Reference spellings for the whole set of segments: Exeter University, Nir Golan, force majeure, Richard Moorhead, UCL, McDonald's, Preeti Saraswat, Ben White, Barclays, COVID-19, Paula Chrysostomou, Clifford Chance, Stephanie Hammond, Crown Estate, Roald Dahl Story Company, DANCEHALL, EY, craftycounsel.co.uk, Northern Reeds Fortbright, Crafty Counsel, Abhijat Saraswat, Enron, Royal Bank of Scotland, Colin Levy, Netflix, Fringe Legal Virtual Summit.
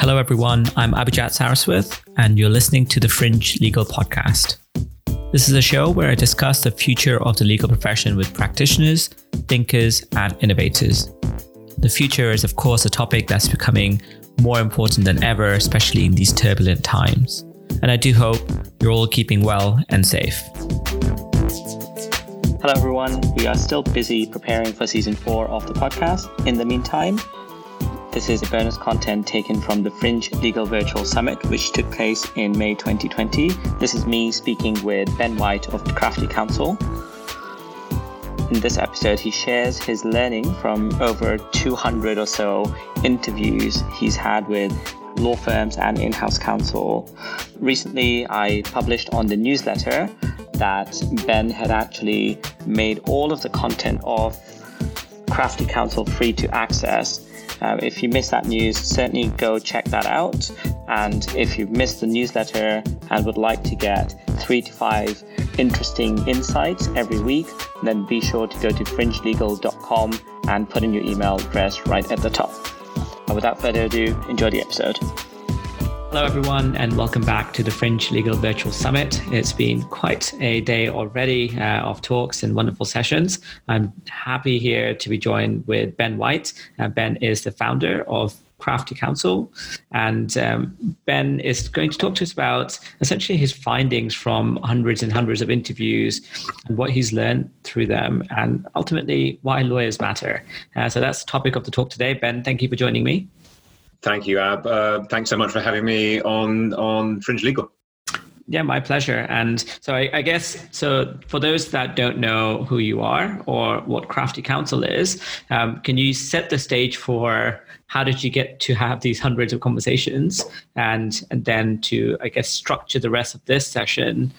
Hello everyone, I'm Abhijat Saraswat and you're listening to the Fringe Legal Podcast. This is a show where I discuss the future of the legal profession with practitioners, thinkers and innovators. The future is of course a topic that's becoming more important than ever, especially in these turbulent times. And I do hope you're all keeping well and safe. Hello everyone, we are still busy preparing for season 4 of the podcast. In the meantime, this is a bonus content taken from the Fringe Legal Virtual Summit, which took place in May 2020. This is me speaking with Ben White of Crafty Counsel. In this episode, he shares his learning from over 200 or so interviews he's had with law firms and in-house counsel. Recently, I published on the newsletter that Ben had actually made all of the content of Crafty Counsel free to access. If you missed that news, certainly go check that out. And if you've missed the newsletter and would like to get 3 to 5 interesting insights every week, then be sure to go to fringelegal.com and put in your email address right at the top. And without further ado, enjoy the episode. Hello everyone and welcome back to the Fringe Legal Virtual Summit. It's been quite a day already of talks and wonderful sessions. I'm happy here to be joined with Ben White. Ben is the founder of Crafty Counsel, and Ben is going to talk to us about essentially his findings from hundreds and hundreds of interviews and what he's learned through them and ultimately why lawyers matter. So that's the topic of the talk today. Ben, thank you for joining me. Thank you, Ab. Thanks so much for having me on Fringe Legal. Yeah, my pleasure. And so I guess, so for those that don't know who you are or what Crafty Counsel is, can you set the stage for how did you get to have these hundreds of conversations and then to, I guess, structure the rest of this session?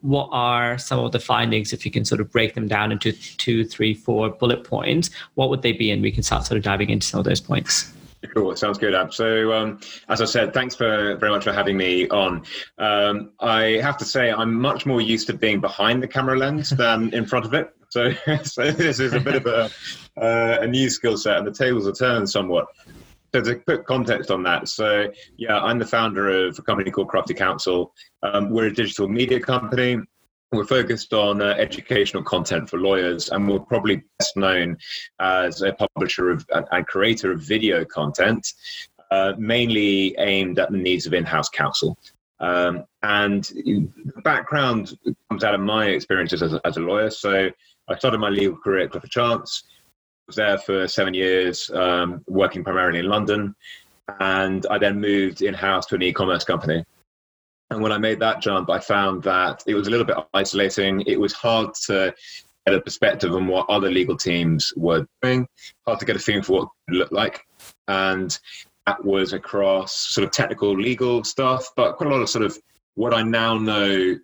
What are some of the findings, if you can sort of break them down into 2, 3, 4 bullet points, what would they be? And we can start sort of diving into some of those points. Cool. Sounds good, Ab. So, as I said, thanks very much for having me on. I have to say, I'm much more used to being behind the camera lens than in front of it. So this is a bit of a new skill set, and the tables are turned somewhat. So to put context on that, so yeah, I'm the founder of a company called Crafty Counsel. We're a digital media company. We're focused on educational content for lawyers, and we're probably best known as a publisher of and creator of video content, mainly aimed at the needs of in-house counsel. And the background comes out of my experiences as a lawyer. So I started my legal career at Clifford Chance. I was there for 7 years, working primarily in London, and I then moved in-house to an e-commerce company. And when I made that jump, I found that it was a little bit isolating. It was hard to get a perspective on what other legal teams were doing, hard to get a feeling for what it looked like. And that was across sort of technical legal stuff, but quite a lot of sort of what I now know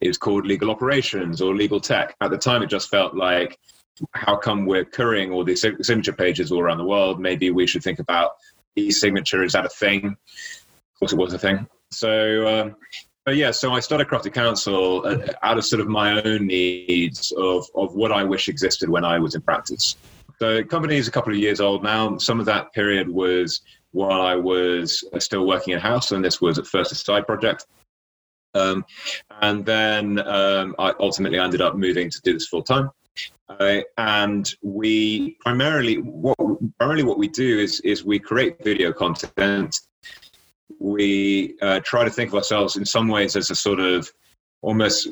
is called legal operations or legal tech. At the time, it just felt like, how come we're currying all these signature pages all around the world? Maybe we should think about e-signature. Is that a thing? Of course, it was a thing. So I started Crafty Counsel out of sort of my own needs of what I wish existed when I was in practice. So the company is a couple of years old now. Some of that period was while I was still working in-house, and this was at first a side project. And then I ultimately ended up moving to do this full-time. And we primarily what we do is we create video content. We try to think of ourselves in some ways as a sort of almost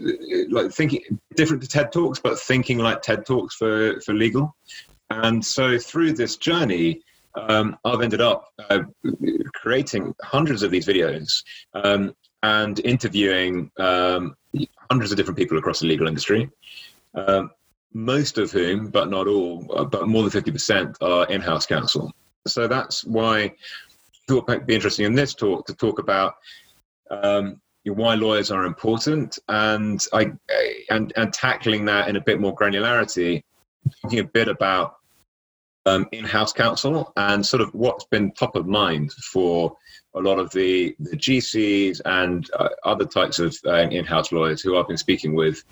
like thinking different to TED Talks, but thinking like TED Talks for legal. And so through this journey, I've ended up creating hundreds of these videos and interviewing hundreds of different people across the legal industry, most of whom, but not all, but more than 50% are in-house counsel. So that's why it might be interesting in this talk to talk about why lawyers are important and tackling that in a bit more granularity, talking a bit about in-house counsel and sort of what's been top of mind for a lot of the GCs and other types of in-house lawyers who I've been speaking with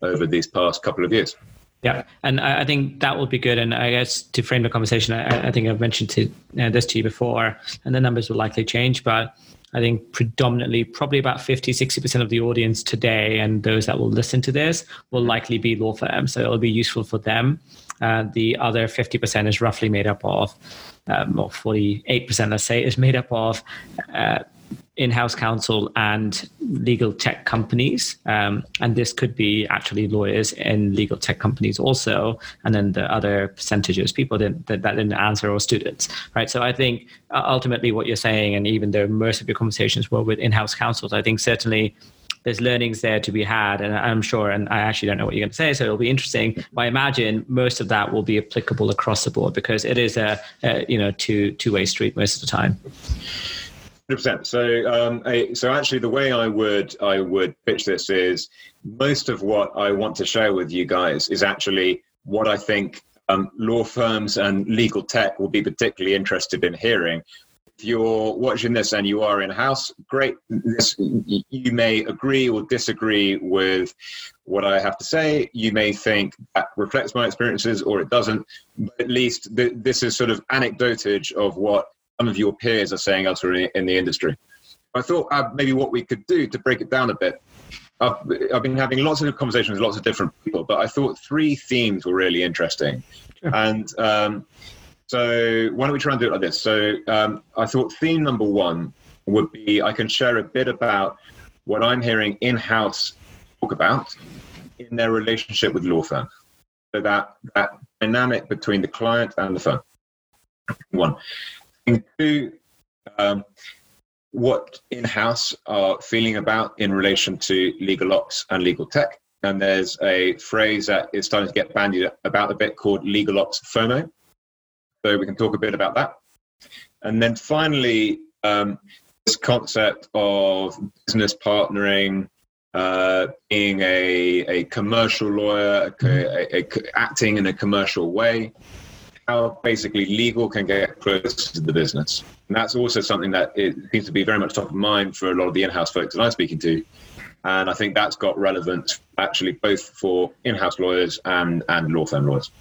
over these past couple of years. Yeah, and I think that will be good. And I guess to frame the conversation, I think I've mentioned this to you before, and the numbers will likely change, but I think predominantly probably about 50-60% of the audience today and those that will listen to this will likely be law firms. So it'll be useful for them. The other 50% is roughly made up of, or 48%, let's say, is made up of in-house counsel and legal tech companies. And this could be actually lawyers in legal tech companies also. And then the other percentages, people that didn't answer, or students, right? So I think ultimately what you're saying, and even though most of your conversations were with in-house counsels, I think certainly there's learnings there to be had. And I'm sure, and I actually don't know what you're going to say, so it'll be interesting. But I imagine most of that will be applicable across the board, because it is a two-way street most of the time. 100%. So actually, the way I would pitch this is, most of what I want to share with you guys is actually what I think law firms and legal tech will be particularly interested in hearing. If you're watching this and you are in-house, great. You may agree or disagree with what I have to say. You may think that reflects my experiences or it doesn't. But at least this is sort of anecdotage of what some of your peers are saying elsewhere in the industry. I thought maybe what we could do to break it down a bit. I've been having lots of conversations with lots of different people, but I thought three themes were really interesting. Sure. And so why don't we try and do it like this? So I thought theme number one would be, I can share a bit about what I'm hearing in-house talk about in their relationship with law firm. So that dynamic between the client and the firm. One. And two, what in-house are feeling about in relation to legal ops and legal tech. And there's a phrase that is starting to get bandied about a bit called legal ops FOMO. So we can talk a bit about that. And then finally, this concept of business partnering, being a commercial lawyer, acting in a commercial way. How basically legal can get close to the business. And that's also something that it seems to be very much top of mind for a lot of the in-house folks that I'm speaking to. And I think that's got relevance actually both for in-house lawyers and law firm lawyers.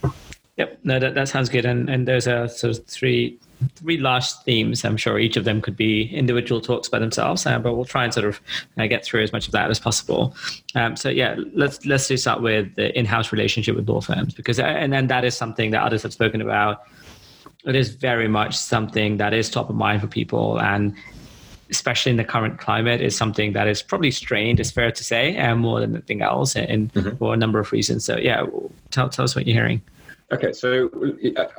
Yep, no, that sounds good. And those are sort of three large themes. I'm sure each of them could be individual talks by themselves, but we'll try and sort of get through as much of that as possible. So yeah, let's do start with the in-house relationship with law firms, because and then that is something that others have spoken about. It is very much something that is top of mind for people, and especially in the current climate, is something that is probably strained, it's fair to say, and more than anything else, and for a number of reasons. So yeah, tell us what you're hearing. Okay, so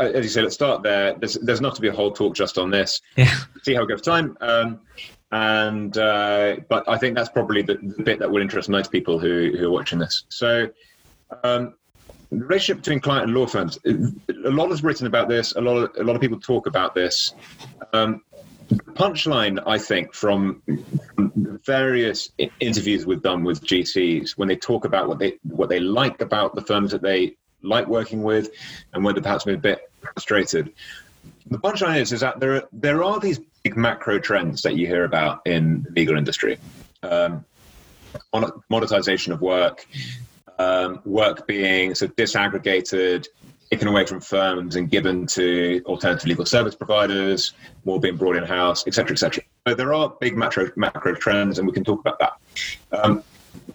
as you say, let's start there. There's not to be a whole talk just on this. Yeah. See how it goes time. But I think that's probably the bit that will interest most people who are watching this. So the relationship between client and law firms, a lot is written about this. A lot of people talk about this. The punchline, I think, from various interviews we've done with GCs, when they talk about what they like about the firms that they like working with, and whether perhaps been a bit frustrated. The punchline is that there are these big macro trends that you hear about in the legal industry, commoditization of work, work being sort of disaggregated, taken away from firms and given to alternative legal service providers, more being brought in house, etc., etc. So there are big macro trends, and we can talk about that.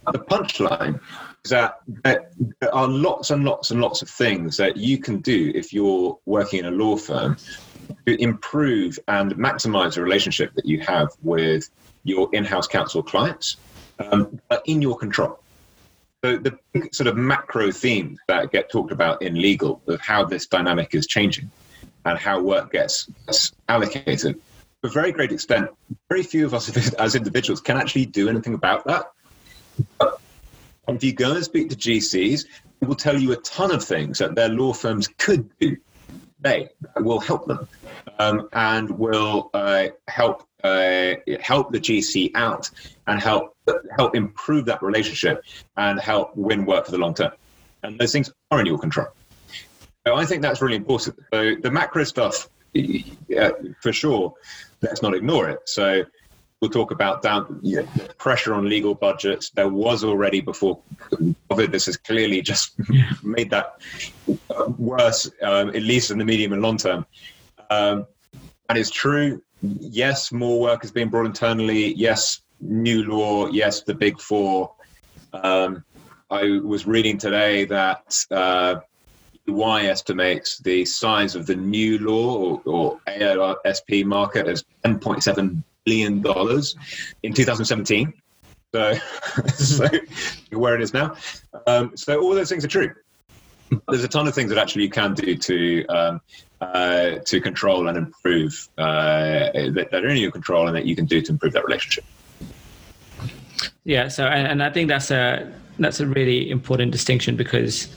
The punchline is that there are lots and lots and lots of things that you can do if you're working in a law firm to improve and maximize the relationship that you have with your in-house counsel clients in your control. So the big sort of macro themes that get talked about in legal of how this dynamic is changing and how work gets allocated, to a very great extent, very few of us as individuals can actually do anything about that. But if you go and speak to GCs, they will tell you a ton of things that their law firms could do today that will help them and will help the GC out and help improve that relationship and help win work for the long term. And those things are in your control. So I think that's really important. So the macro stuff, yeah, for sure, let's not ignore it. So We'll talk about pressure on legal budgets. There was already before COVID. This has clearly just made that worse, at least in the medium and long term. And it's true. Yes, more work is being brought internally. Yes, new law. Yes, the big four. I was reading today that EY estimates the size of the new law or AOSP market as $10.7 billion in 2017. So where it is now. So all those things are true. There's a ton of things that actually you can do to control and improve that are in your control and that you can do to improve that relationship. Yeah. So, and I think that's a really important distinction because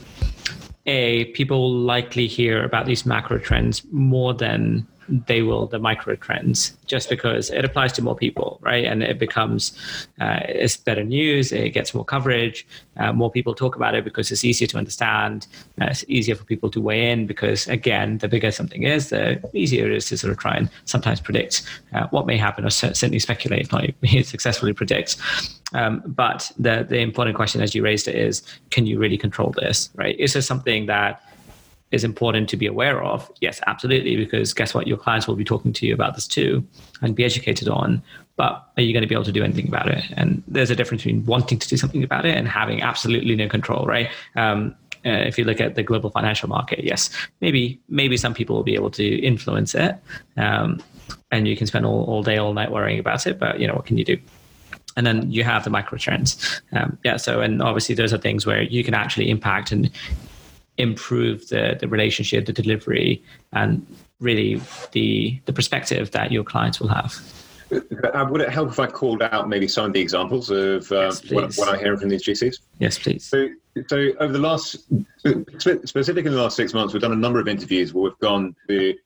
people likely hear about these macro trends more than they will the micro trends, just because it applies to more people, right? And it becomes, it's better news, it gets more coverage, more people talk about it because it's easier to understand, it's easier for people to weigh in because, again, the bigger something is, the easier it is to sort of try and sometimes predict what may happen or certainly speculate, not successfully predict. But the important question, as you raised it, is can you really control this, right? Is this something that is important to be aware of? Yes, absolutely, because guess what? Your clients will be talking to you about this too and be educated on, but are you going to be able to do anything about it? And there's a difference between wanting to do something about it and having absolutely no control, right? If you look at the global financial market, yes, maybe some people will be able to influence it, and you can spend all day, all night worrying about it, but what can you do? And then you have the micro trends. So, and obviously those are things where you can actually impact and improve the relationship, the delivery, and really the perspective that your clients will have. Would it help if I called out maybe some of the examples of what I'm hearing from these GCs? Yes, please. So over the last, specifically in the last 6 months, we've done a number of interviews where we've gone to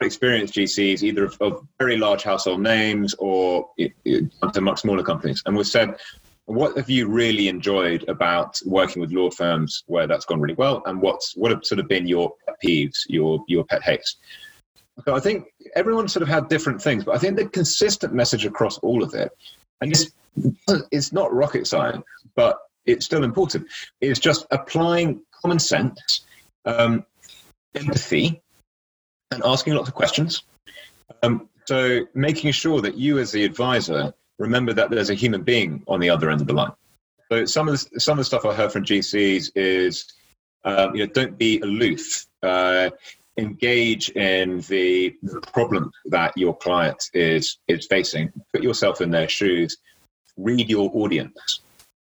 experienced GCs, either of very large household names or to much smaller companies. And we've said, what have you really enjoyed about working with law firms where that's gone really well? And what have sort of been your pet peeves, your pet hates? So I think everyone sort of had different things, but I think the consistent message across all of it, and it's not rocket science, but it's still important. It's just applying common sense, empathy, and asking lots of questions. So making sure that you as the advisor remember that there's a human being on the other end of the line. So some of the stuff I heard from GCs is, don't be aloof. Engage in the problem that your client is facing. Put yourself in their shoes. Read your audience.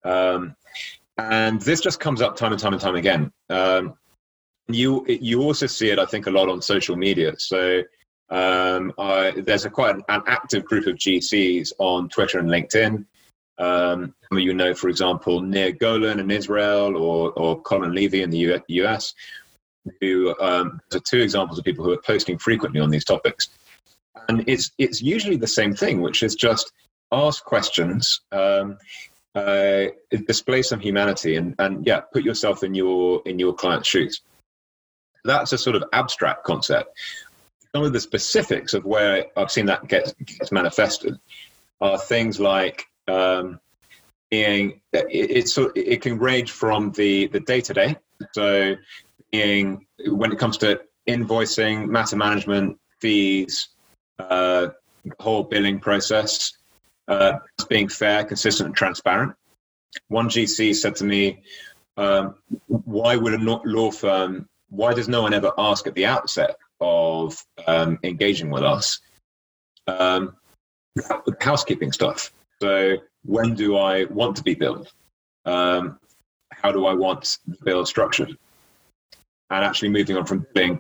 And this just comes up time and time and time again. You also see it, I think, a lot on social media. So there's quite an active group of GCs on Twitter and LinkedIn. For example, Nir Golan in Israel or Colin Levy in the US, who are two examples of people who are posting frequently on these topics. And it's usually the same thing, which is just ask questions, display some humanity, and put yourself in your client's shoes. That's a sort of abstract concept. Some of the specifics of where I've seen that gets manifested are things like it can range from the day-to-day. So being, when it comes to invoicing, matter management, fees, whole billing process, being fair, consistent, and transparent. One GC said to me, why does no one ever ask at the outset of engaging with us with housekeeping stuff? So when do I want to be billed? How do I want the bill structured? And actually moving on from billing,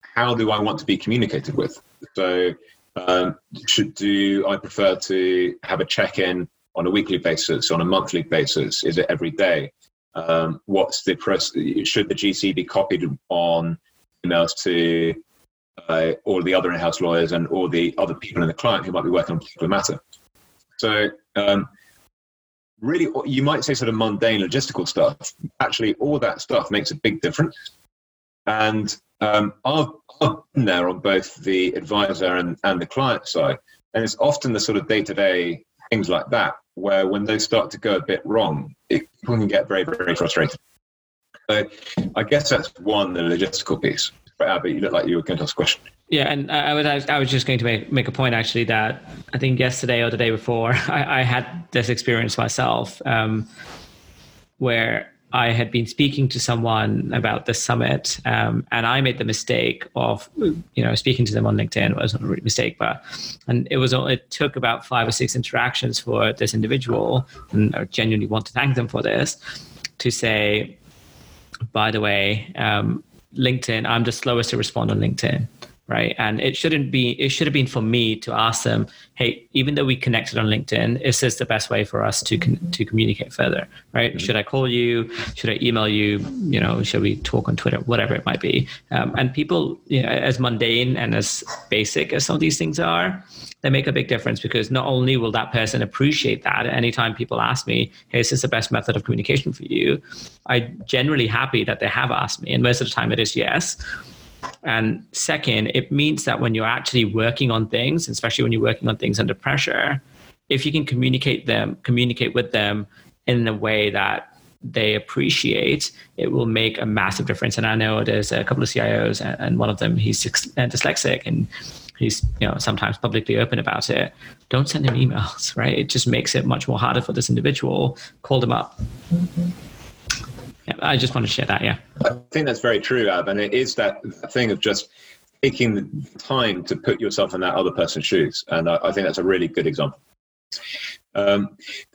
how do I want to be communicated with? So do I prefer to have a check-in on a weekly basis, on a monthly basis? Is it every day? What's the press? Should the GC be copied on emails to all the other in-house lawyers and all the other people in the client who might be working on a particular matter? So really, you might say sort of mundane logistical stuff. Actually, all that stuff makes a big difference. And I've been there on both the advisor and the client side. And it's often the sort of day-to-day things like that, where when those start to go a bit wrong, people can get very, very frustrated. So I guess that's one, the logistical piece. But Abby, you look like you were going to ask a question. Yeah, and I was just going to make a point, actually, that I think yesterday or the day before, I had this experience myself where I had been speaking to someone about this summit, and I made the mistake of, speaking to them on LinkedIn. It wasn't a real mistake, it took about 5 or 6 interactions for this individual, and I genuinely want to thank them for this, to say, by the way, LinkedIn, I'm the slowest to respond on LinkedIn, right? And it should have been for me to ask them, hey, even though we connected on LinkedIn, is this the best way for us to communicate further, right? Mm-hmm. Should I call you? Should I email you? Should we talk on Twitter? Whatever it might be. And people, as mundane and as basic as some of these things are, they make a big difference, because not only will that person appreciate that anytime people ask me, hey, is this the best method of communication for you? I'm generally happy that they have asked me. And most of the time it is yes. And second, it means that when you're actually working on things, especially when you're working on things under pressure, if you can communicate with them in a way that they appreciate, it will make a massive difference. And I know there's a couple of CIOs, and one of them, he's dyslexic, and he's sometimes publicly open about it. Don't send him emails, right? It just makes it much more harder for this individual. Call them up. Mm-hmm. Yeah, I just want to share that, yeah. I think that's very true, Ab, and it is that thing of just taking the time to put yourself in that other person's shoes, and I think that's a really good example.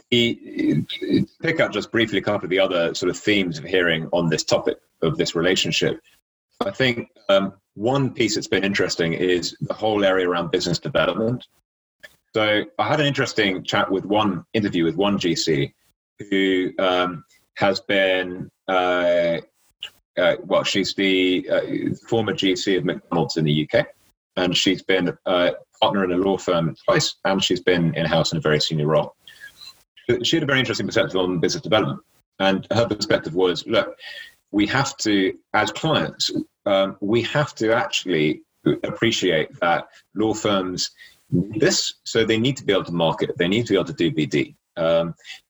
Pick up just briefly a couple of the other sort of themes of hearing on this topic of this relationship. I think one piece that's been interesting is the whole area around business development. So I had an interesting chat with one interview with one GC who has been, she's the former GC of McDonald's in the UK, and she's been a partner in a law firm twice, and she's been in-house in a very senior role. She had a very interesting perspective on business development, and her perspective was, look, we have to, as clients, we have to actually appreciate that law firms need this, so they need to be able to market, they need to be able to do BD.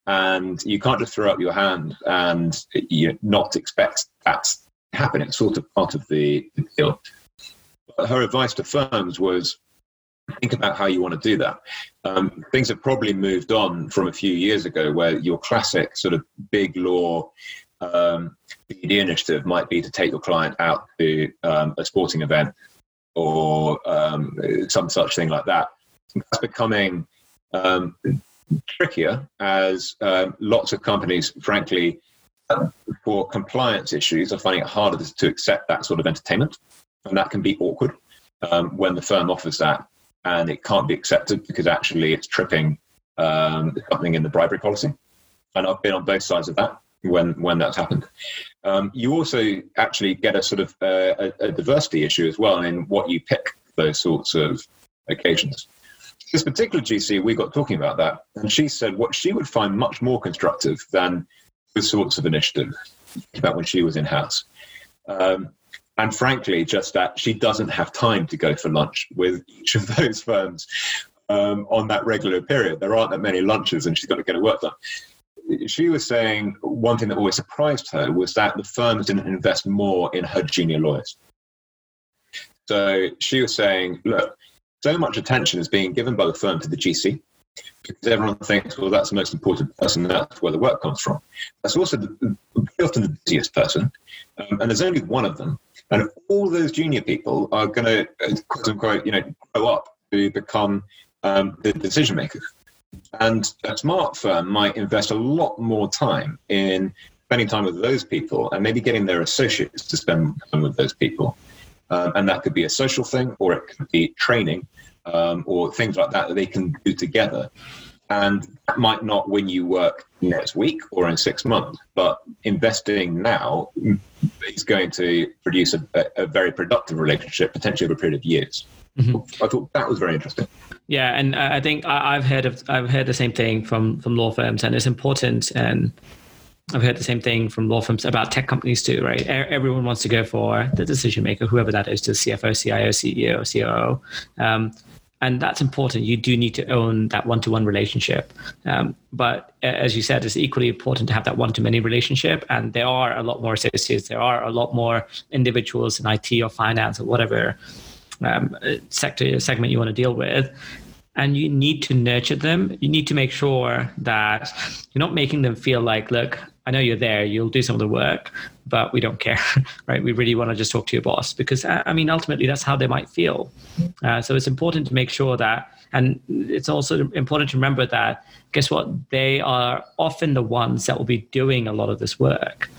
And you can't just throw up your hand and not expect that to happen. It's sort of part of the deal. But her advice to firms was, think about how you want to do that. Things have probably moved on from a few years ago, where your classic sort of big law BD initiative might be to take your client out to a sporting event or some such thing like that. That's becoming trickier as lots of companies, frankly, for compliance issues, are finding it harder to accept that sort of entertainment, and that can be awkward when the firm offers that and it can't be accepted because actually it's tripping something in the bribery policy. And I've been on both sides of that when that's happened. You also actually get a sort of a diversity issue as well in what you pick for those sorts of occasions. This particular GC, we got talking about that, and she said what she would find much more constructive than the sorts of initiatives about when she was in-house. And frankly, just that she doesn't have time to go for lunch with each of those firms on that regular period. There aren't that many lunches, and she's got to get her work done. She was saying one thing that always surprised her was that the firms didn't invest more in her junior lawyers. So she was saying, look, so much attention is being given by the firm to the GC because everyone thinks, well, that's the most important person, that's where the work comes from. That's also often the busiest person, and there's only one of them. And all those junior people are going to, quote unquote, grow up to become the decision makers. And a smart firm might invest a lot more time in spending time with those people and maybe getting their associates to spend time with those people. And that could be a social thing, or it could be training, or things like that they can do together. And that might not win you work next week or in 6 months, but investing now is going to produce a very productive relationship, potentially over a period of years. Mm-hmm. I thought that was very interesting. Yeah, and I think I've heard the same thing from law firms, and it's important. And I've heard the same thing from law firms about tech companies too, right? Everyone wants to go for the decision maker, whoever that is, to CFO, CIO, CEO, COO. And that's important. You do need to own that one-to-one relationship. But as you said, it's equally important to have that one-to-many relationship. And there are a lot more associates. There are a lot more individuals in IT or finance or whatever sector segment you want to deal with. And you need to nurture them. You need to make sure that you're not making them feel like, look, I know you're there, you'll do some of the work, but we don't care, right? We really want to just talk to your boss because, I mean, ultimately that's how they might feel. So it's important to make sure that, and it's also important to remember that, guess what? They are often the ones that will be doing a lot of this work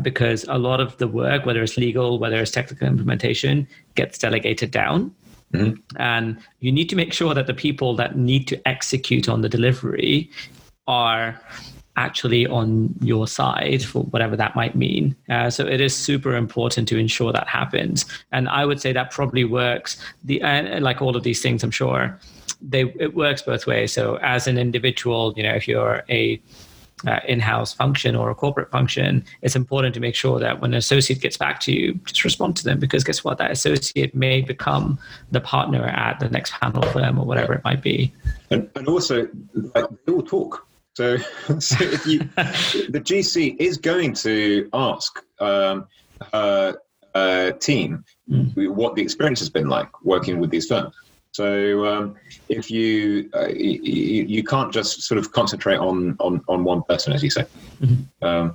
because a lot of the work, whether it's legal, whether it's technical implementation, gets delegated down. Mm-hmm. And you need to make sure that the people that need to execute on the delivery are actually on your side for whatever that might mean. So it is super important to ensure that happens. And I would say that probably works. Like all of these things, I'm sure, it works both ways. So as an individual, you know, if you're a in-house function or a corporate function, it's important to make sure that when an associate gets back to you, just respond to them, because guess what? That associate may become the partner at the next panel firm or whatever it might be. And also, like, they all talk. So if you, the GC is going to ask team what the experience has been like working with these firms. So if you can't just sort of concentrate on one person, as you say. Mm-hmm.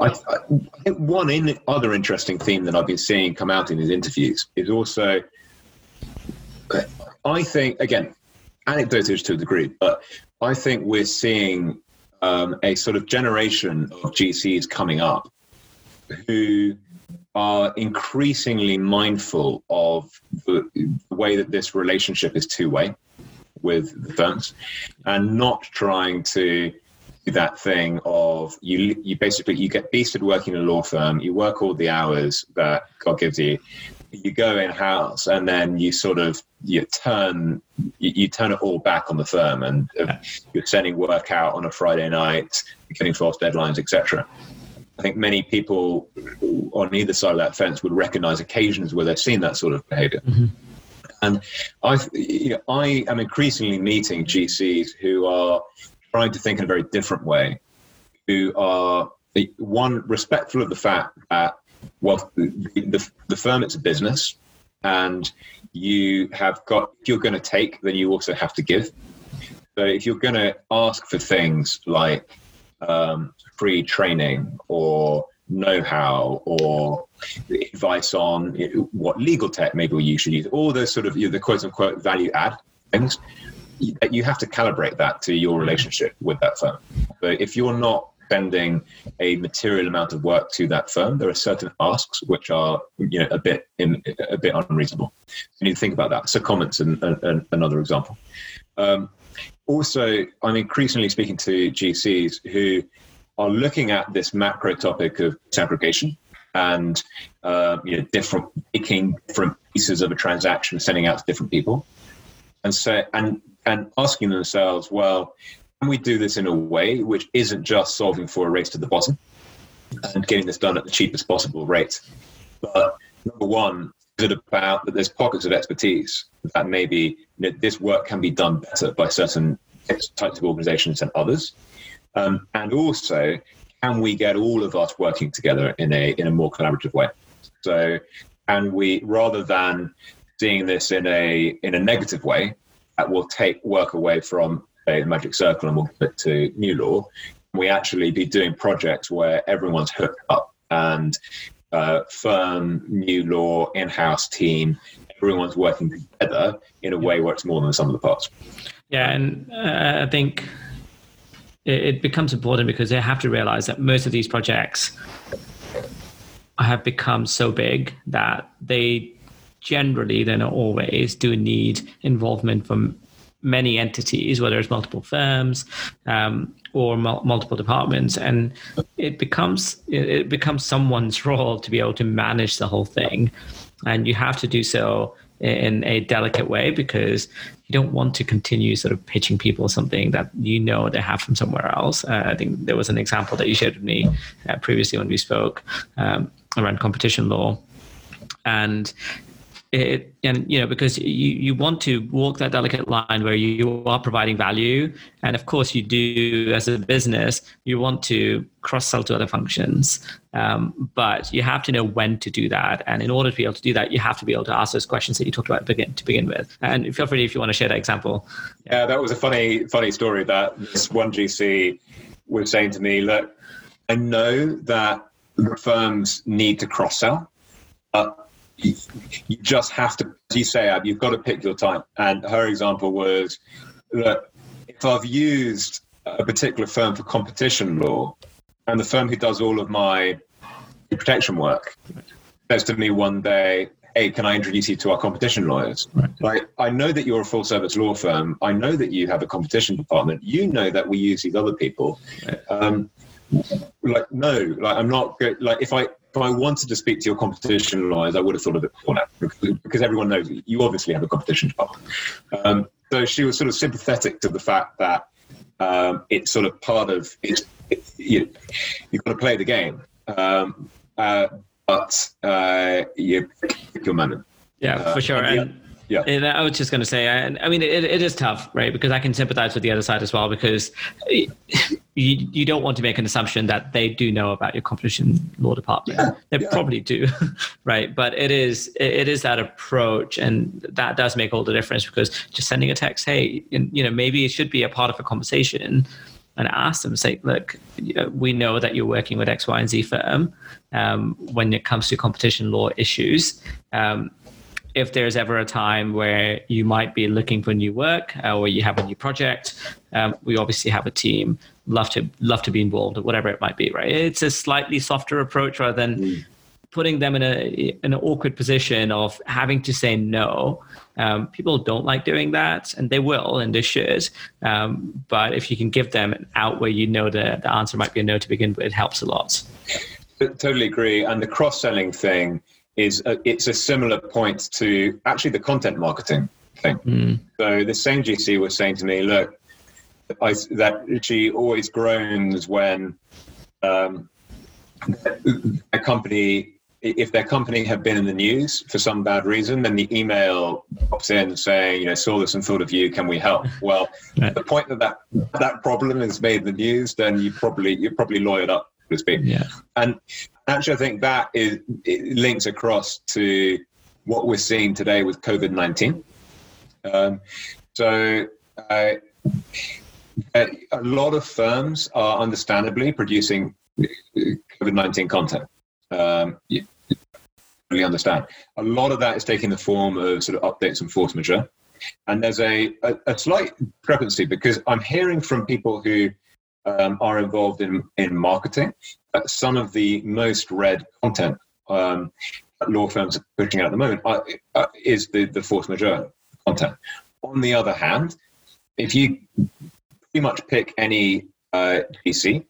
I think other interesting theme that I've been seeing come out in these interviews is also, I think, again, anecdotal to a degree, but I think we're seeing a sort of generation of GCs coming up who are increasingly mindful of the way that this relationship is two-way with the firms, and not trying to do that thing of you get beasted working in a law firm, you work all the hours that God gives you, you go in-house, and then you turn it all back on the firm, and you're sending work out on a Friday night, getting false deadlines, etc. I think many people on either side of that fence would recognize occasions where they've seen that sort of behavior. Mm-hmm. And I am increasingly meeting GCs who are trying to think in a very different way, who are, one, respectful of the fact that, well, the firm, it's a business, and if you're going to take, then you also have to give. So if you're going to ask for things like free training or know-how or advice on what legal tech maybe you should use, all those sort of the quote-unquote value-add things, you have to calibrate that to your relationship with that firm. So if you're not spending a material amount of work to that firm, there are certain asks which are a bit unreasonable. You need to think about that. So comments and another example. Also, I'm increasingly speaking to GCs who are looking at this macro topic of disaggregation and making different pieces of a transaction, sending out to different people, and asking themselves, well, can we do this in a way which isn't just solving for a race to the bottom and getting this done at the cheapest possible rate? But number one, is it about that there's pockets of expertise that maybe this work can be done better by certain types of organizations than others? And also, can we get all of us working together in a more collaborative way? So, and we, rather than seeing this in a negative way that will take work away from the magic circle and we'll give it to new law, we actually be doing projects where everyone's hooked up, and firm, new law, in-house team, everyone's working together in a way where it's more than some of the parts. Yeah, and I think it becomes important because they have to realize that most of these projects have become so big that they generally, they're not always, do need involvement from many entities, whether it's multiple firms or multiple departments, and it becomes someone's role to be able to manage the whole thing, and you have to do so in a delicate way because you don't want to continue sort of pitching people something that they have from somewhere else. I think there was an example that you shared with me previously when we spoke around competition law, and And, you know, because you want to walk that delicate line where you are providing value. And of course you do as a business, you want to cross-sell to other functions. But you have to know when to do that. And in order to be able to do that, you have to be able to ask those questions that you talked about to begin with. And feel free if you want to share that example. Yeah, that was a funny story that this one GC was saying to me, look, I know that the firms need to cross-sell, but you just have to, as you say, Ab, you've got to pick your time. And her example was, look, if I've used a particular firm for competition law, and the firm who does all of my protection work says to me one day, hey, can I introduce you to our competition lawyers? Right. Like, I know that you're a full service law firm. I know that you have a competition department. You know that we use these other people. I'm not good. Like, if I wanted to speak to your competition lawyers, I would have thought of it before now, because everyone knows you obviously have a competition department. So she was sort of sympathetic to the fact that it's sort of part of it, you've got to play the game, but you pick your moment. Yeah, for sure. Yeah. And I was just going to say, I mean, it is tough, right? Because I can sympathize with the other side as well, because you don't want to make an assumption that they do know about your competition law department. Yeah. They probably do, right? But it is that approach, and that does make all the difference, because just sending a text, hey, and, you know, maybe it should be a part of a conversation, and ask them, say, look, we know that you're working with X, Y, and Z firm when it comes to competition law issues. If there's ever a time where you might be looking for new work or you have a new project, we obviously have a team. Love to be involved, whatever it might be, right? It's a slightly softer approach rather than putting them in an awkward position of having to say no. People don't like doing that, and they will, and they should. But if you can give them an out where you know the answer might be a no to begin with, it helps a lot. I totally agree. And the cross-selling thing, it's a similar point to actually the content marketing thing. So the same GC was saying to me, look, that she always groans when a company, if their company had been in the news for some bad reason, then the email pops in saying, saw this and thought of you, can we help? Well, right. The point that problem is made in the news, then you're probably lawyered up, so to speak. Yeah. And actually, I think that it links across to what we're seeing today with COVID-19. A lot of firms are understandably producing COVID-19 content. You really understand. A lot of that is taking the form of sort of updates and force majeure. And there's a slight discrepancy, because I'm hearing from people who are involved in marketing. Some of the most read content that law firms are pushing out at the moment is the force majeure content. On the other hand, if you pretty much pick any GC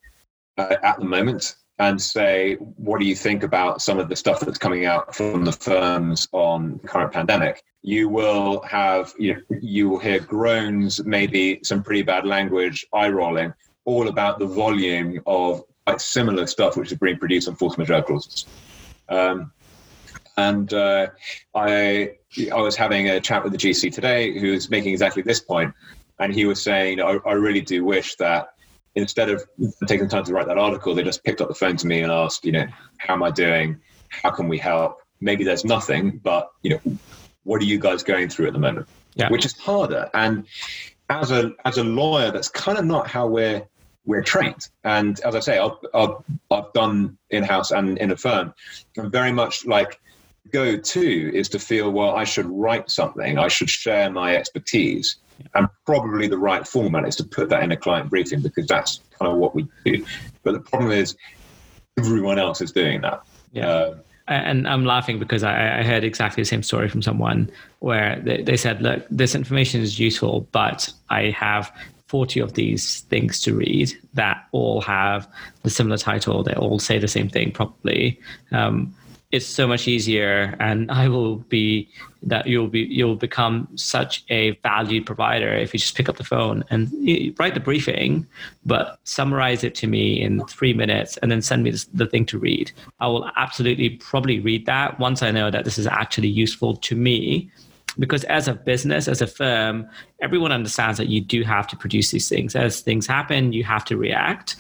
at the moment and say, what do you think about some of the stuff that's coming out from the firms on the current pandemic? You will have, you will hear groans, maybe some pretty bad language, eye rolling, all about the volume of quite similar stuff which is being produced on force majeure clauses. I was having a chat with the GC today who was making exactly this point, and he was saying, I really do wish that instead of taking the time to write that article, they just picked up the phone to me and asked, how am I doing? How can we help? Maybe there's nothing, but, what are you guys going through at the moment? Yeah. Which is harder. And as a lawyer, that's kind of not how we're trained. And as I say, I've done in-house and in a firm. I'm very much like, go-to is to feel, well, I should write something. I should share my expertise. And probably the right format is to put that in a client briefing, because that's kind of what we do. But the problem is everyone else is doing that. Yeah. And I'm laughing because I heard exactly the same story from someone where they said, look, this information is useful, but I have 40 of these things to read that all have the similar title. They all say the same thing, probably. it's so much easier, and you'll become such a valued provider if you just pick up the phone and write the briefing, but summarize it to me in 3 minutes and then send me the thing to read. I will absolutely probably read that once I know that this is actually useful to me. Because as a business, as a firm, everyone understands that you do have to produce these things. As things happen, you have to react.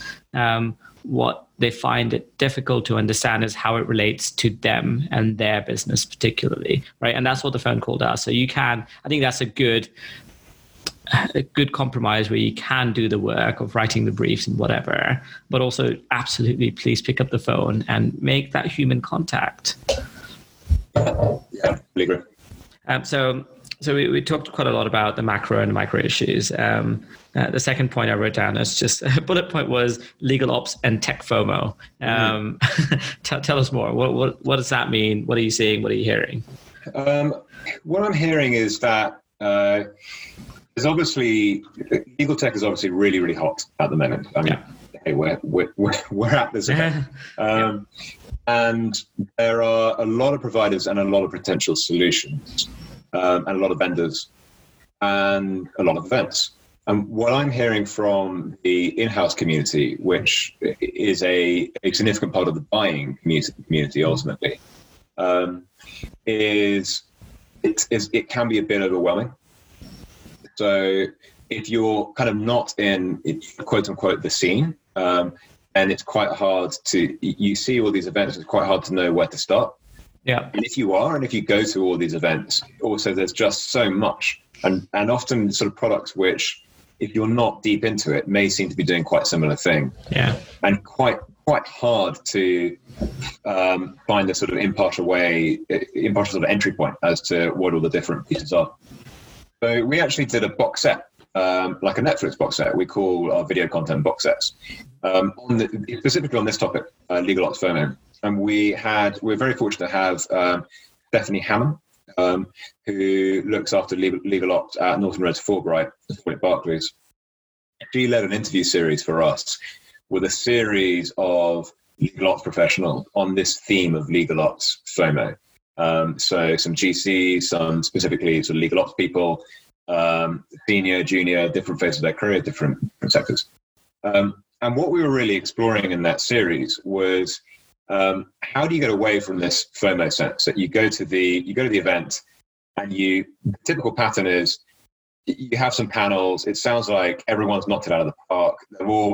What they find it difficult to understand is how it relates to them and their business particularly, right? And that's what the phone call does. So you can, I think that's a good compromise where you can do the work of writing the briefs and whatever, but also absolutely please pick up the phone and make that human contact. Yeah, I agree. So we talked quite a lot about the macro and the micro issues. The second point I wrote down as just a bullet point was legal ops and tech FOMO. Tell us more. What does that mean? What are you seeing? What are you hearing? What I'm hearing is that there's obviously legal tech is obviously really, really hot at the moment. I mean, hey, we're at this event. And there are a lot of providers and a lot of potential solutions, and a lot of vendors and a lot of events. And what I'm hearing from the in-house community, which is a significant part of the buying community ultimately, it can be a bit overwhelming. So if you're kind of not in, quote unquote, the scene, and it's quite hard to, you see all these events, it's quite hard to know where to start. Yeah. And if you are, and if you go to all these events, also there's just so much. And often sort of products which, if you're not deep into it, may seem to be doing quite a similar thing. Yeah. And quite hard to find a sort of impartial sort of entry point as to what all the different pieces are. So we actually did a box set. Like a Netflix box set, we call our video content box sets. Specifically on this topic, legal ops FOMO, and we're very fortunate to have Stephanie Hammond, who looks after legal ops at Northern Reeds Fortbright at Barclays. She led an interview series for us with a series of legal ops professionals on this theme of legal ops FOMO. So some GCs, some specifically sort of legal ops people. Senior, junior, different phases of their career, different sectors. And what we were really exploring in that series was how do you get away from this FOMO sense that you go to the event and the typical pattern is you have some panels. It sounds like everyone's knocked it out of the park.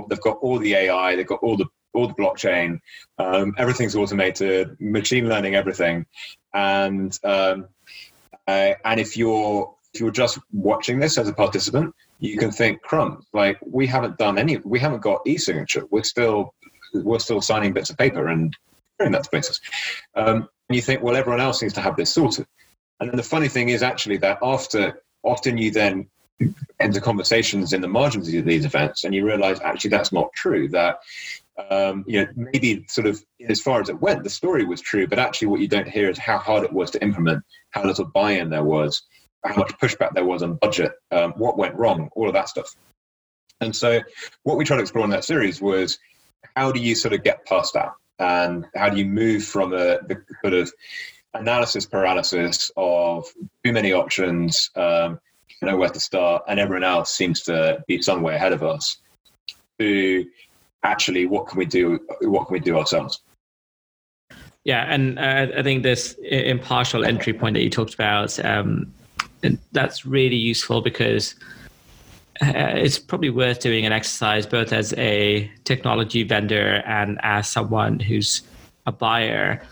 They've got all the AI, they've got all the blockchain, everything's automated, machine learning, everything. And if you're just watching this as a participant, you can think, crumbs, like we haven't got e-signature. We're still signing bits of paper and doing that to places. And you think, well, everyone else seems to have this sorted. And then the funny thing is actually that often you then enter conversations in the margins of these events and you realize actually that's not true, that maybe sort of as far as it went, the story was true, but actually what you don't hear is how hard it was to implement, how little buy-in there was, how much pushback there was on budget, what went wrong, all of that stuff. And so what we tried to explore in that series was how do you sort of get past that? And how do you move from the sort of analysis paralysis of too many options, you know where to start, and everyone else seems to be somewhere ahead of us, to actually what can we do? What can we do ourselves? Yeah, and I think this impartial entry point that you talked about, and that's really useful because it's probably worth doing an exercise both as a technology vendor and as someone who's a buyer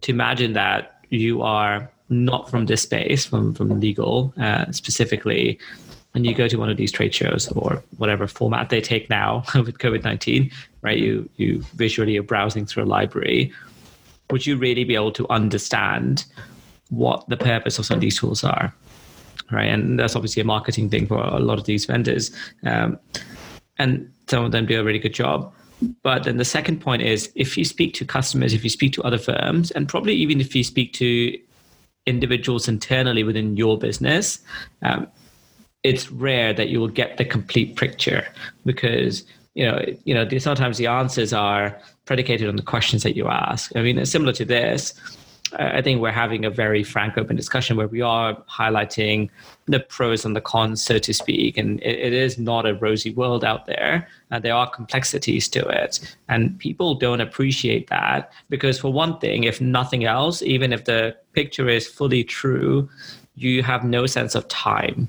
to imagine that you are not from this space, from legal specifically, and you go to one of these trade shows or whatever format they take now with COVID-19, right? You visually are browsing through a library. Would you really be able to understand what the purpose of some of these tools are? Right, and that's obviously a marketing thing for a lot of these vendors, and some of them do a really good job. But then the second point is, if you speak to customers, if you speak to other firms, and probably even if you speak to individuals internally within your business, it's rare that you will get the complete picture because you know sometimes the answers are predicated on the questions that you ask. I mean, it's similar to this. I think we're having a very frank, open discussion where we are highlighting the pros and the cons, so to speak. And it is not a rosy world out there. There are complexities to it. And people don't appreciate that because, for one thing, if nothing else, even if the picture is fully true, you have no sense of time,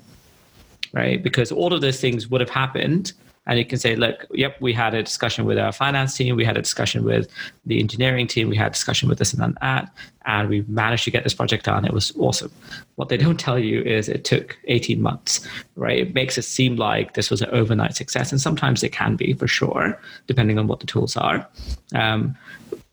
right? Because all of those things would have happened. And you can say, look, yep, we had a discussion with our finance team. We had a discussion with the engineering team. We had a discussion with this and that. And we managed to get this project done. It was awesome. What they don't tell you is it took 18 months, right? It makes it seem like this was an overnight success. And sometimes it can be, for sure, depending on what the tools are.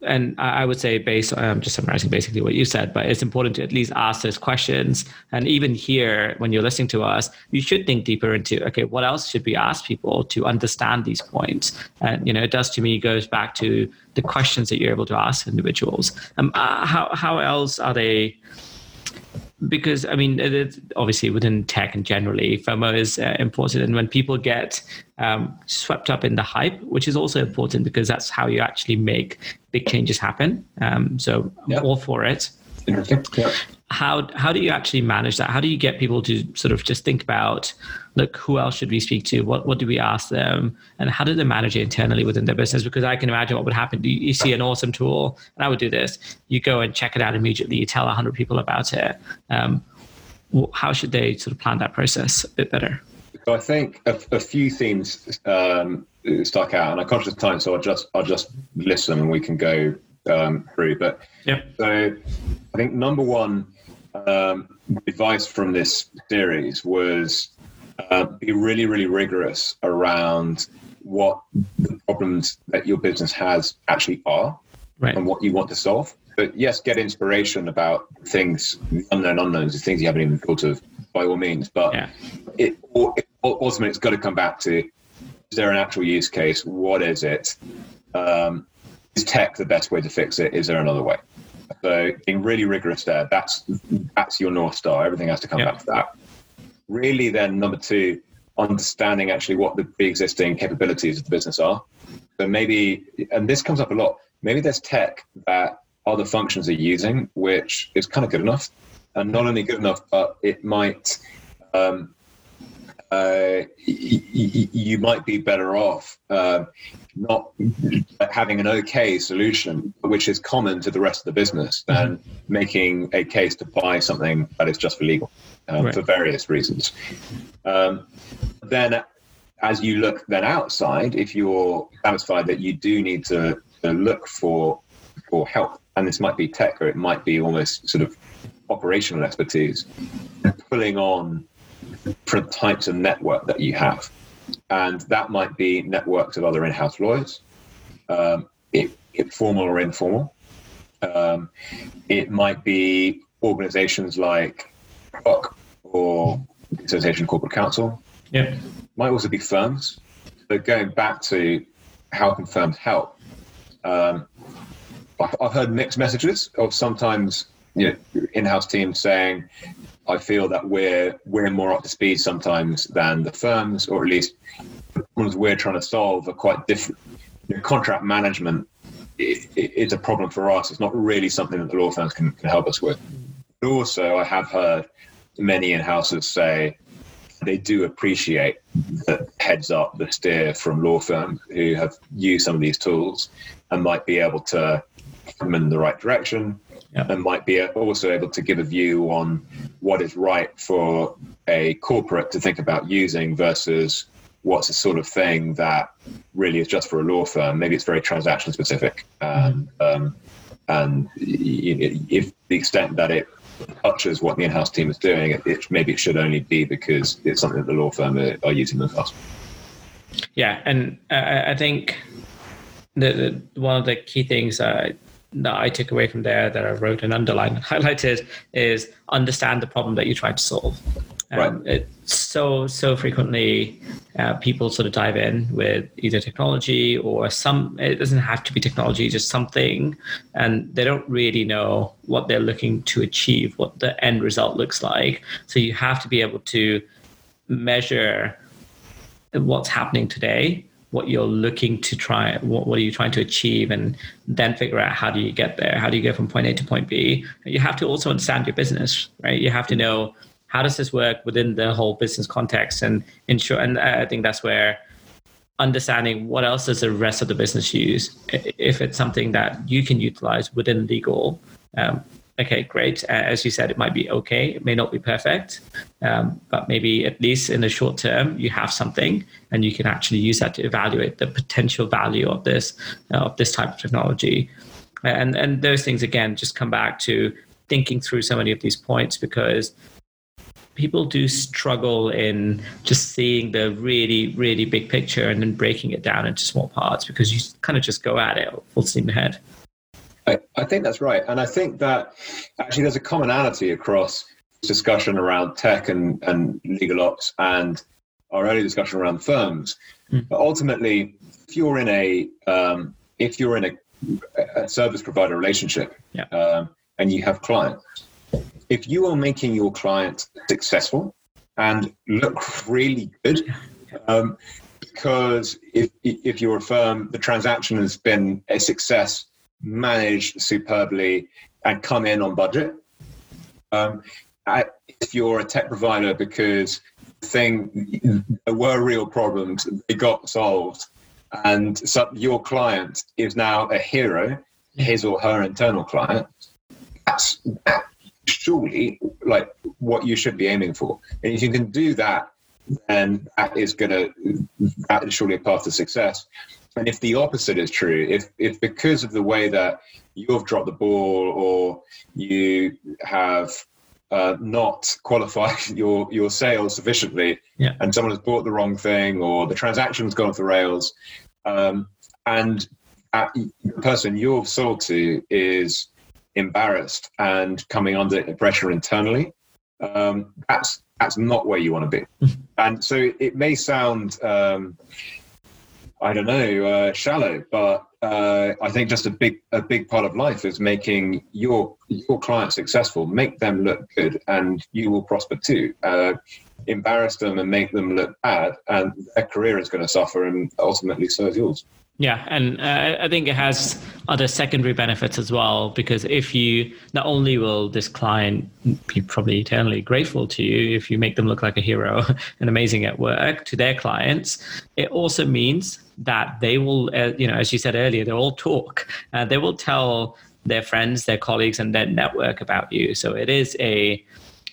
And I would say, I'm just summarizing basically what you said, but it's important to at least ask those questions. And even here, when you're listening to us, you should think deeper into, okay, what else should we ask people to understand these points? And, you know, it does, to me, goes back to the questions that you're able to ask individuals. How else are they... Because, I mean, it's obviously within tech and generally, FOMO is important. And when people get swept up in the hype, which is also important because that's how you actually make big changes happen. I'm all for it. Yeah. How do you actually manage that? How do you get people to sort of just think about, look, who else should we speak to? What do we ask them? And how do they manage it internally within their business? Because I can imagine what would happen. You see an awesome tool, and I would do this. You go and check it out immediately. You tell 100 people about it. How should they sort of plan that process a bit better? So I think a few themes stuck out, and I'm conscious of time, so I'll just list them and we can go through. But yeah. So I think number one, advice from this series was be really, really rigorous around what the problems that your business has actually are, right, and what you want to solve. But yes, get inspiration about things, unknown unknowns, things you haven't even thought of, by all means. But ultimately, it's got to come back to, is there an actual use case? What is it? Is tech the best way to fix it? Is there another way? So being really rigorous there, that's your North Star. Everything has to come back to that. Really then, number two, understanding actually what the pre-existing capabilities of the business are. So maybe, and this comes up a lot, maybe there's tech that other functions are using, which is kind of good enough. And not only good enough, but it might, you might be better off not having an okay solution, which is common to the rest of the business, than making a case to buy something that is just for legal, for various reasons. Then as you look then outside, if you're satisfied that you do need to look for help, and this might be tech or it might be almost sort of operational expertise, pulling on different types of network that you have, and that might be networks of other in-house lawyers, formal or informal. It might be organizations like COC or the Association of Corporate Counsel. Yep. Might also be firms. But going back to how can firms help, I've heard mixed messages of sometimes, you know, in-house teams saying, I feel that we're more up to speed sometimes than the firms, or at least the problems we're trying to solve are quite different. You know, contract management is a problem for us. It's not really something that the law firms can help us with. But also, I have heard many in-houses say they do appreciate the heads up, the steer from law firms who have used some of these tools and might be able to put them in the right direction. Yep. And might be also able to give a view on what is right for a corporate to think about using versus what's the sort of thing that really is just for a law firm. Maybe it's very transaction specific, and if the extent that it touches what the in-house team is doing, it should only be because it's something that the law firm are using themselves. Yeah, and I think the one of the key things that I took away from there that I wrote and underlined and highlighted is understand the problem that you try to solve. Right. It's so frequently people sort of dive in with either technology or it doesn't have to be technology, just something, and they don't really know what they're looking to achieve, what the end result looks like. So you have to be able to measure what's happening today what you're looking to try, what are you trying to achieve, and then figure out how do you get there? How do you go from point A to point B? You have to also understand your business, right? You have to know how does this work within the whole business context and ensure, and I think that's where understanding what else does the rest of the business use, if it's something that you can utilize within legal. Okay, great. As you said, it might be okay. It may not be perfect, but maybe at least in the short term, you have something and you can actually use that to evaluate the potential value of this type of technology. And those things, again, just come back to thinking through so many of these points, because people do struggle in just seeing the really, really big picture and then breaking it down into small parts, because you kind of just go at it full steam ahead. I think that's right. And I think that actually there's a commonality across discussion around tech and legal ops and our early discussion around firms. Mm. But ultimately, if you're in a service provider relationship, yeah, and you have clients, if you are making your client successful and look really good, because if you're a firm, the transaction has been a success, managed superbly, and come in on budget. If you're a tech provider, because there were real problems, they got solved, and so your client is now a hero, his or her internal client. That's surely like what you should be aiming for, and if you can do that, then that is surely a path to success. And if the opposite is true, if because of the way that you've dropped the ball or you have not qualified your sales sufficiently, yeah, and someone has bought the wrong thing or the transaction's gone off the rails, and the person you've sold to is embarrassed and coming under pressure internally, that's not where you want to be. And so it may sound... shallow, but I think just a big part of life is making your client successful, make them look good, and you will prosper too. Embarrass them and make them look bad, and their career is going to suffer, and ultimately so is yours. Yeah, and I think it has other secondary benefits as well, because if you, not only will this client be probably eternally grateful to you if you make them look like a hero and amazing at work to their clients, it also means that they will, as you said earlier, they'll all talk. They will tell their friends, their colleagues, and their network about you. So it is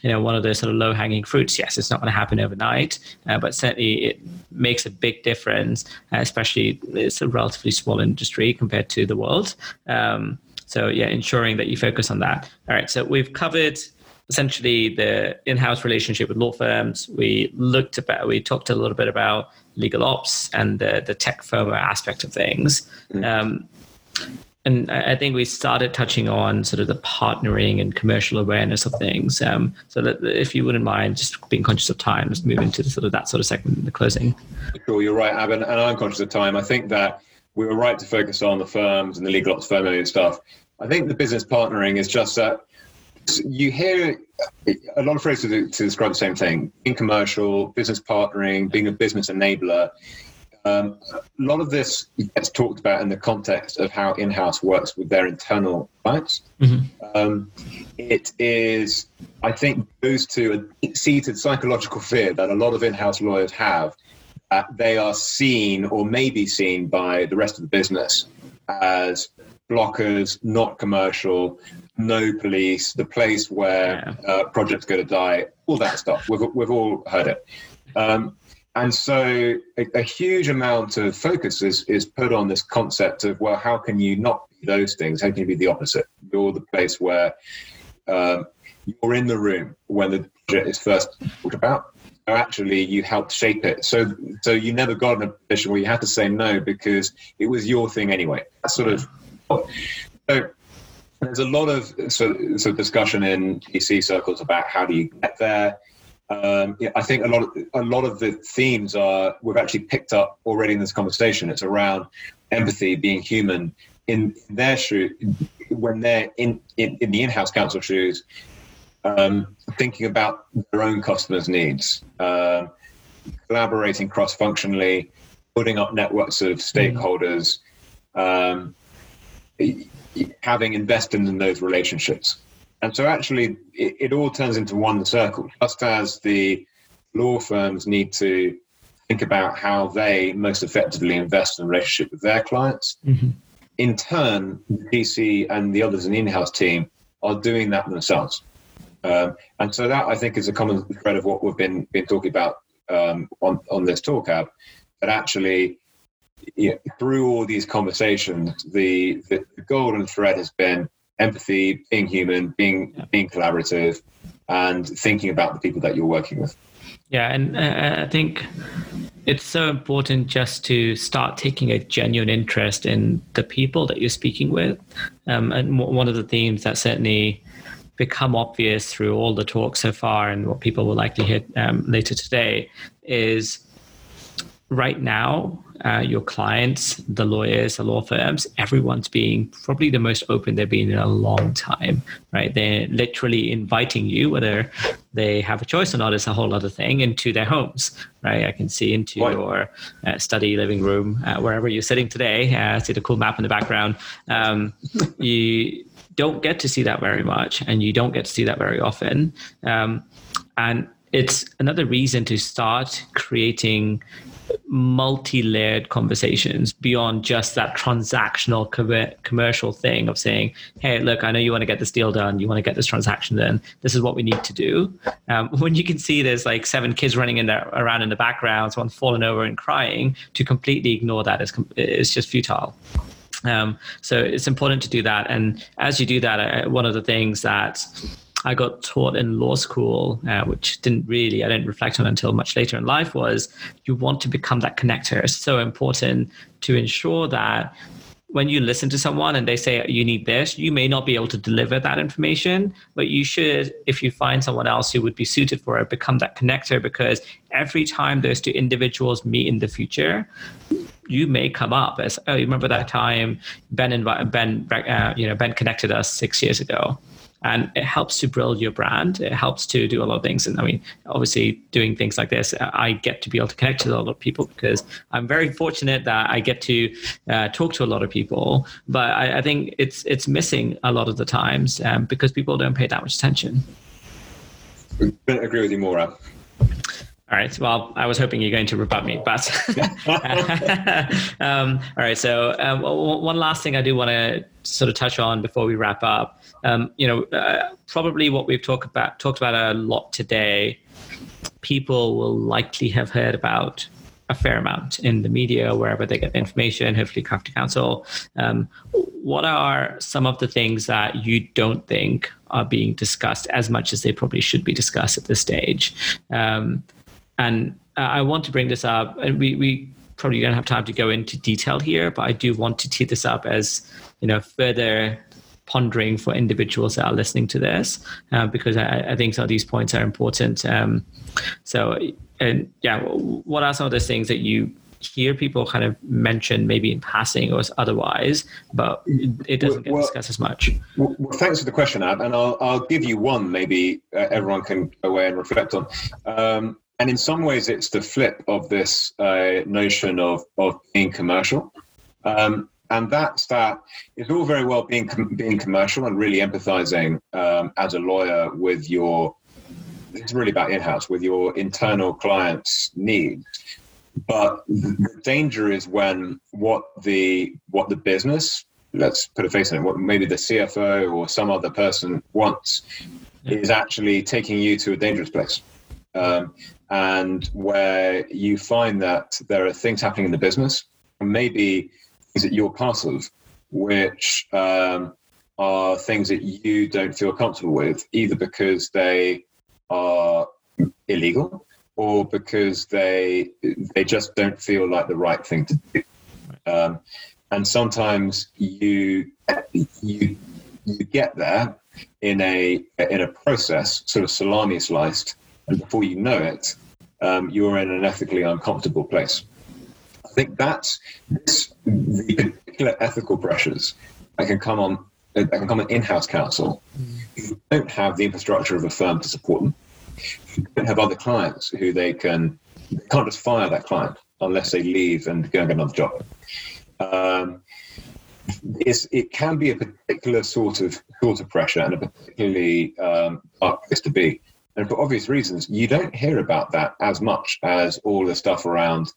one of those sort of low-hanging fruits. Yes, it's not going to happen overnight, but certainly it makes a big difference, especially it's a relatively small industry compared to the world. Ensuring that you focus on that. All right, so we've covered essentially the in-house relationship with law firms. We talked a little bit about legal ops and the tech firm aspect of things. And I think we started touching on sort of the partnering and commercial awareness of things. So that if you wouldn't mind, just being conscious of time, let's move into that segment in the closing. Sure, you're right, Ab, and I'm conscious of time. I think that we were right to focus on the firms and the legal ops firm and stuff. I think the business partnering is just that you hear a lot of phrases to describe the same thing. Being commercial, business partnering, being a business enabler. A lot of this gets talked about in the context of how in-house works with their internal clients. Mm-hmm. It is, I think, goes to a deep-seated psychological fear that a lot of in-house lawyers have. They are seen or may be seen by the rest of the business as blockers, not commercial, no police, the place where projects go to die, all that stuff. We've all heard it. And so a huge amount of focus is put on this concept of, well, how can you not be those things? How can you be the opposite? You're the place where you're in the room when the project is first talked about. So actually, you helped shape it. So you never got in a position where you had to say no because it was your thing anyway. That's sort of... So there's a lot of sort of discussion in DC circles about how do you get there. I think a lot of the themes we've actually picked up already in this conversation. It's around empathy, being human in their shoes, when they're in the in-house counsel shoes, thinking about their own customers' needs, collaborating cross-functionally, building up networks of stakeholders, having invested in those relationships. And so actually it all turns into one circle, just as the law firms need to think about how they most effectively invest in a relationship with their clients. Mm-hmm. In turn, DC and the others in the in-house team are doing that themselves. And so that, I think, is a common thread of what we've been talking about on this talk app, that actually, through all these conversations, the golden thread has been empathy, being human, being collaborative, and thinking about the people that you're working with. Yeah, and I think it's so important just to start taking a genuine interest in the people that you're speaking with. And one of the themes that certainly become obvious through all the talk so far, and what people will likely hear later today, is right now, your clients, the lawyers, the law firms, everyone's being probably the most open they've been in a long time, right? They're literally inviting you, whether they have a choice or not, is a whole other thing, into their homes, right? I can see into your study, living room, wherever you're sitting today. I see the cool map in the background. You don't get to see that very much, and you don't get to see that very often. And it's another reason to start creating multi-layered conversations beyond just that transactional commercial thing of saying, hey, look, I know you want to get this deal done, you want to get this transaction done, this is what we need to do. When you can see there's like 7 kids running around in the background, someone falling over and crying, to completely ignore that is just futile. So it's important to do that. And as you do that, one of the things that I got taught in law school, which I didn't reflect on until much later in life, was you want to become that connector. It's so important to ensure that when you listen to someone and they say, you need this, you may not be able to deliver that information, but you should, if you find someone else who would be suited for it, become that connector, because every time those 2 individuals meet in the future, you may come up as, oh, you remember that time Ben connected us 6 years ago. And it helps to build your brand. It helps to do a lot of things. And I mean, obviously doing things like this, I get to be able to connect to a lot of people because I'm very fortunate that I get to talk to a lot of people. But I think it's missing a lot of the times because people don't pay that much attention. I couldn't agree with you more, Ab. All right. Well, I was hoping you're going to rebut me, but all right. So one last thing I do want to sort of touch on before we wrap up. Probably what we've talked about a lot today, people will likely have heard about a fair amount in the media, wherever they get the information, hopefully Crafty Counsel. What are some of the things that you don't think are being discussed as much as they probably should be discussed at this stage? And I want to bring this up, and we probably don't have time to go into detail here, but I do want to tee this up as, further pondering for individuals that are listening to this, because I think some of these points are important. What are some of those things that you hear people kind of mention, maybe in passing or otherwise, but it doesn't get discussed as much? Well, thanks for the question, Ab, and I'll give you one maybe everyone can go away and reflect on. And in some ways, it's the flip of this notion of being commercial. And that's that it's all very well being commercial and really empathizing as a lawyer with it's really about in-house, with your internal clients' needs. But the danger is when what the business, let's put a face on it, what maybe the CFO or some other person wants is actually taking you to a dangerous place. And where you find that there are things happening in the business, and maybe things that you're part of, which are things that you don't feel comfortable with, either because they are illegal or because they just don't feel like the right thing to do. And sometimes you get there in a process, sort of salami sliced, and before you know it, you're in an ethically uncomfortable place. I think that's the particular ethical pressures that can come on. That can come on in-house counsel who don't have the infrastructure of a firm to support them, who don't have other clients who they can't just fire that client. unless they leave and go and get another job. It can be a particular sort of pressure and a particularly hard place to be. And for obvious reasons, you don't hear about that as much as all the stuff around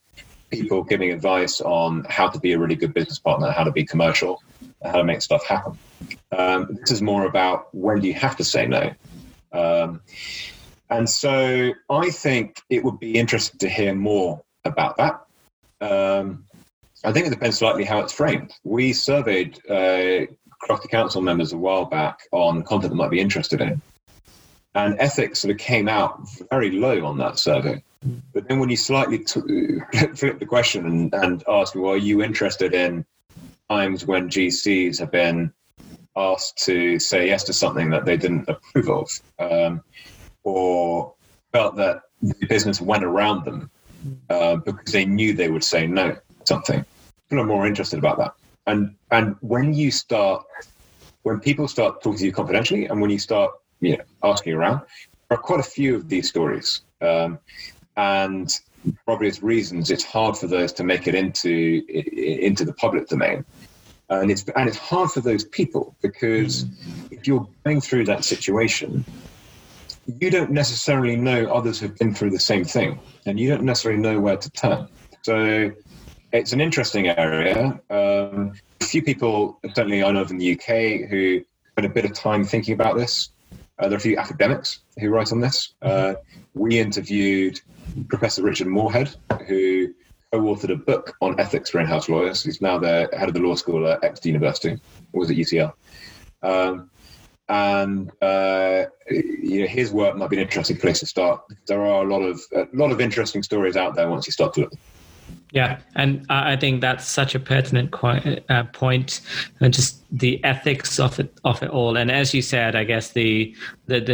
people giving advice on how to be a really good business partner, how to be commercial, how to make stuff happen. This is more about when do you have to say no. And so I think it would be interesting to hear more about that. I think it depends slightly how it's framed. We surveyed Crafty Counsel members a while back on content they might be interested in. And ethics sort of came out very low on that survey. But then when you slightly flip the question and ask, well, are you interested in times when GCs have been asked to say yes to something that they didn't approve of, or felt that the business went around them because they knew they would say no to something? People are more interested about that. And when people start talking to you confidentially and when you start asking around, there are quite a few of these stories. And for obvious reasons, it's hard for those to make it into the public domain. And it's hard for those people because if you're going through that situation, you don't necessarily know others have been through the same thing, and you don't necessarily know where to turn. So it's an interesting area. A few people, certainly I know of in the UK, who spent a bit of time thinking about this. There are a few academics who write on this. We interviewed Professor Richard Moorhead, who co-authored a book on ethics for in-house lawyers. He's now the head of the law school at Exeter University, or was it UCL? His work might be an interesting place to start. There are a lot of interesting stories out there once you start to look. Yeah, and I think that's such a pertinent point, just the ethics of it all. And as you said, I guess the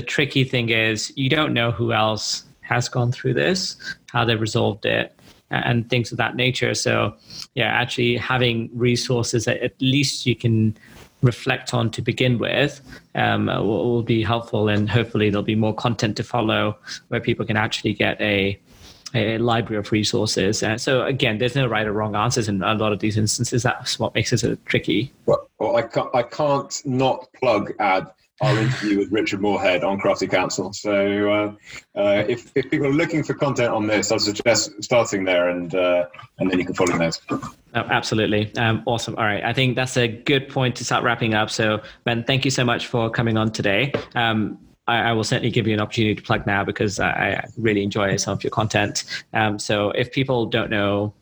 tricky thing is you don't know who else has gone through this, how they resolved it, and things of that nature. So, actually having resources that at least you can reflect on to begin with will be helpful. And hopefully there'll be more content to follow where people can actually get a library of resources. So again, there's no right or wrong answers in a lot of these instances. That's what makes it so tricky. Well, I can't not plug our interview with Richard Moorhead on Crafty Counsel. So if people are looking for content on this, I'd suggest starting there and then you can follow those. Oh, absolutely. Awesome. All right. I think that's a good point to start wrapping up. So Ben, thank you so much for coming on today. I will certainly give you an opportunity to plug now because I really enjoy some of your content. So if people don't know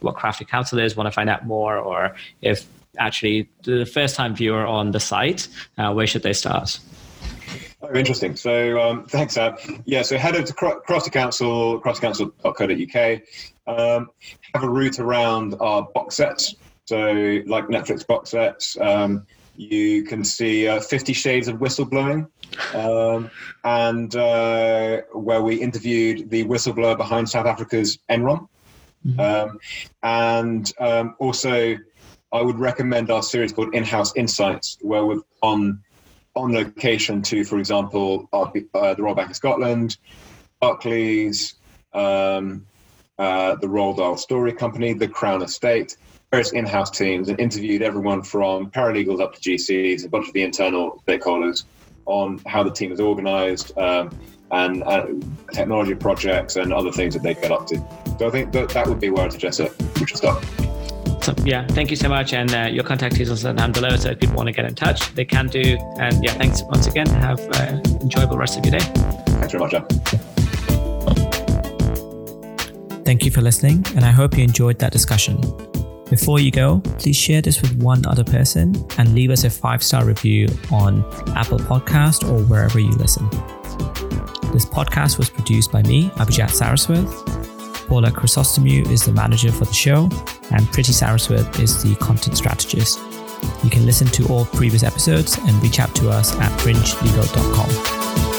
what Crafty Counsel is, want to find out more, or if actually the first-time viewer on the site, where should they start? Oh, interesting. So thanks, Ab. Yeah, so head over to Crafty Counsel, craftycounsel.co.uk. Have a route around our box sets. So like Netflix box sets, you can see 50 Shades of Whistleblowing, and where we interviewed the whistleblower behind South Africa's Enron. Mm-hmm. Also, I would recommend our series called In-House Insights, where we've gone on location to, for example, the Royal Bank of Scotland, Barclays, the Roald Dahl Story Company, the Crown Estate, various in-house teams, and interviewed everyone from paralegals up to GCs, a bunch of the internal stakeholders on how the team is organized and technology projects and other things that they get up to. So I think that would be where I'd suggest it. We should start. So, thank you so much. And your contact details are down below. So if people want to get in touch, they can do. And thanks once again. Have an enjoyable rest of your day. Thanks very much, Ab. Thank you for listening, and I hope you enjoyed that discussion. Before you go, please share this with one other person and leave us a 5-star review on Apple Podcast or wherever you listen. This podcast was produced by me, Abhijat Saraswat. Paula Chrysostomou is the manager for the show, and Preeti Saraswat is the content strategist. You can listen to all previous episodes and reach out to us at fringelegal.com.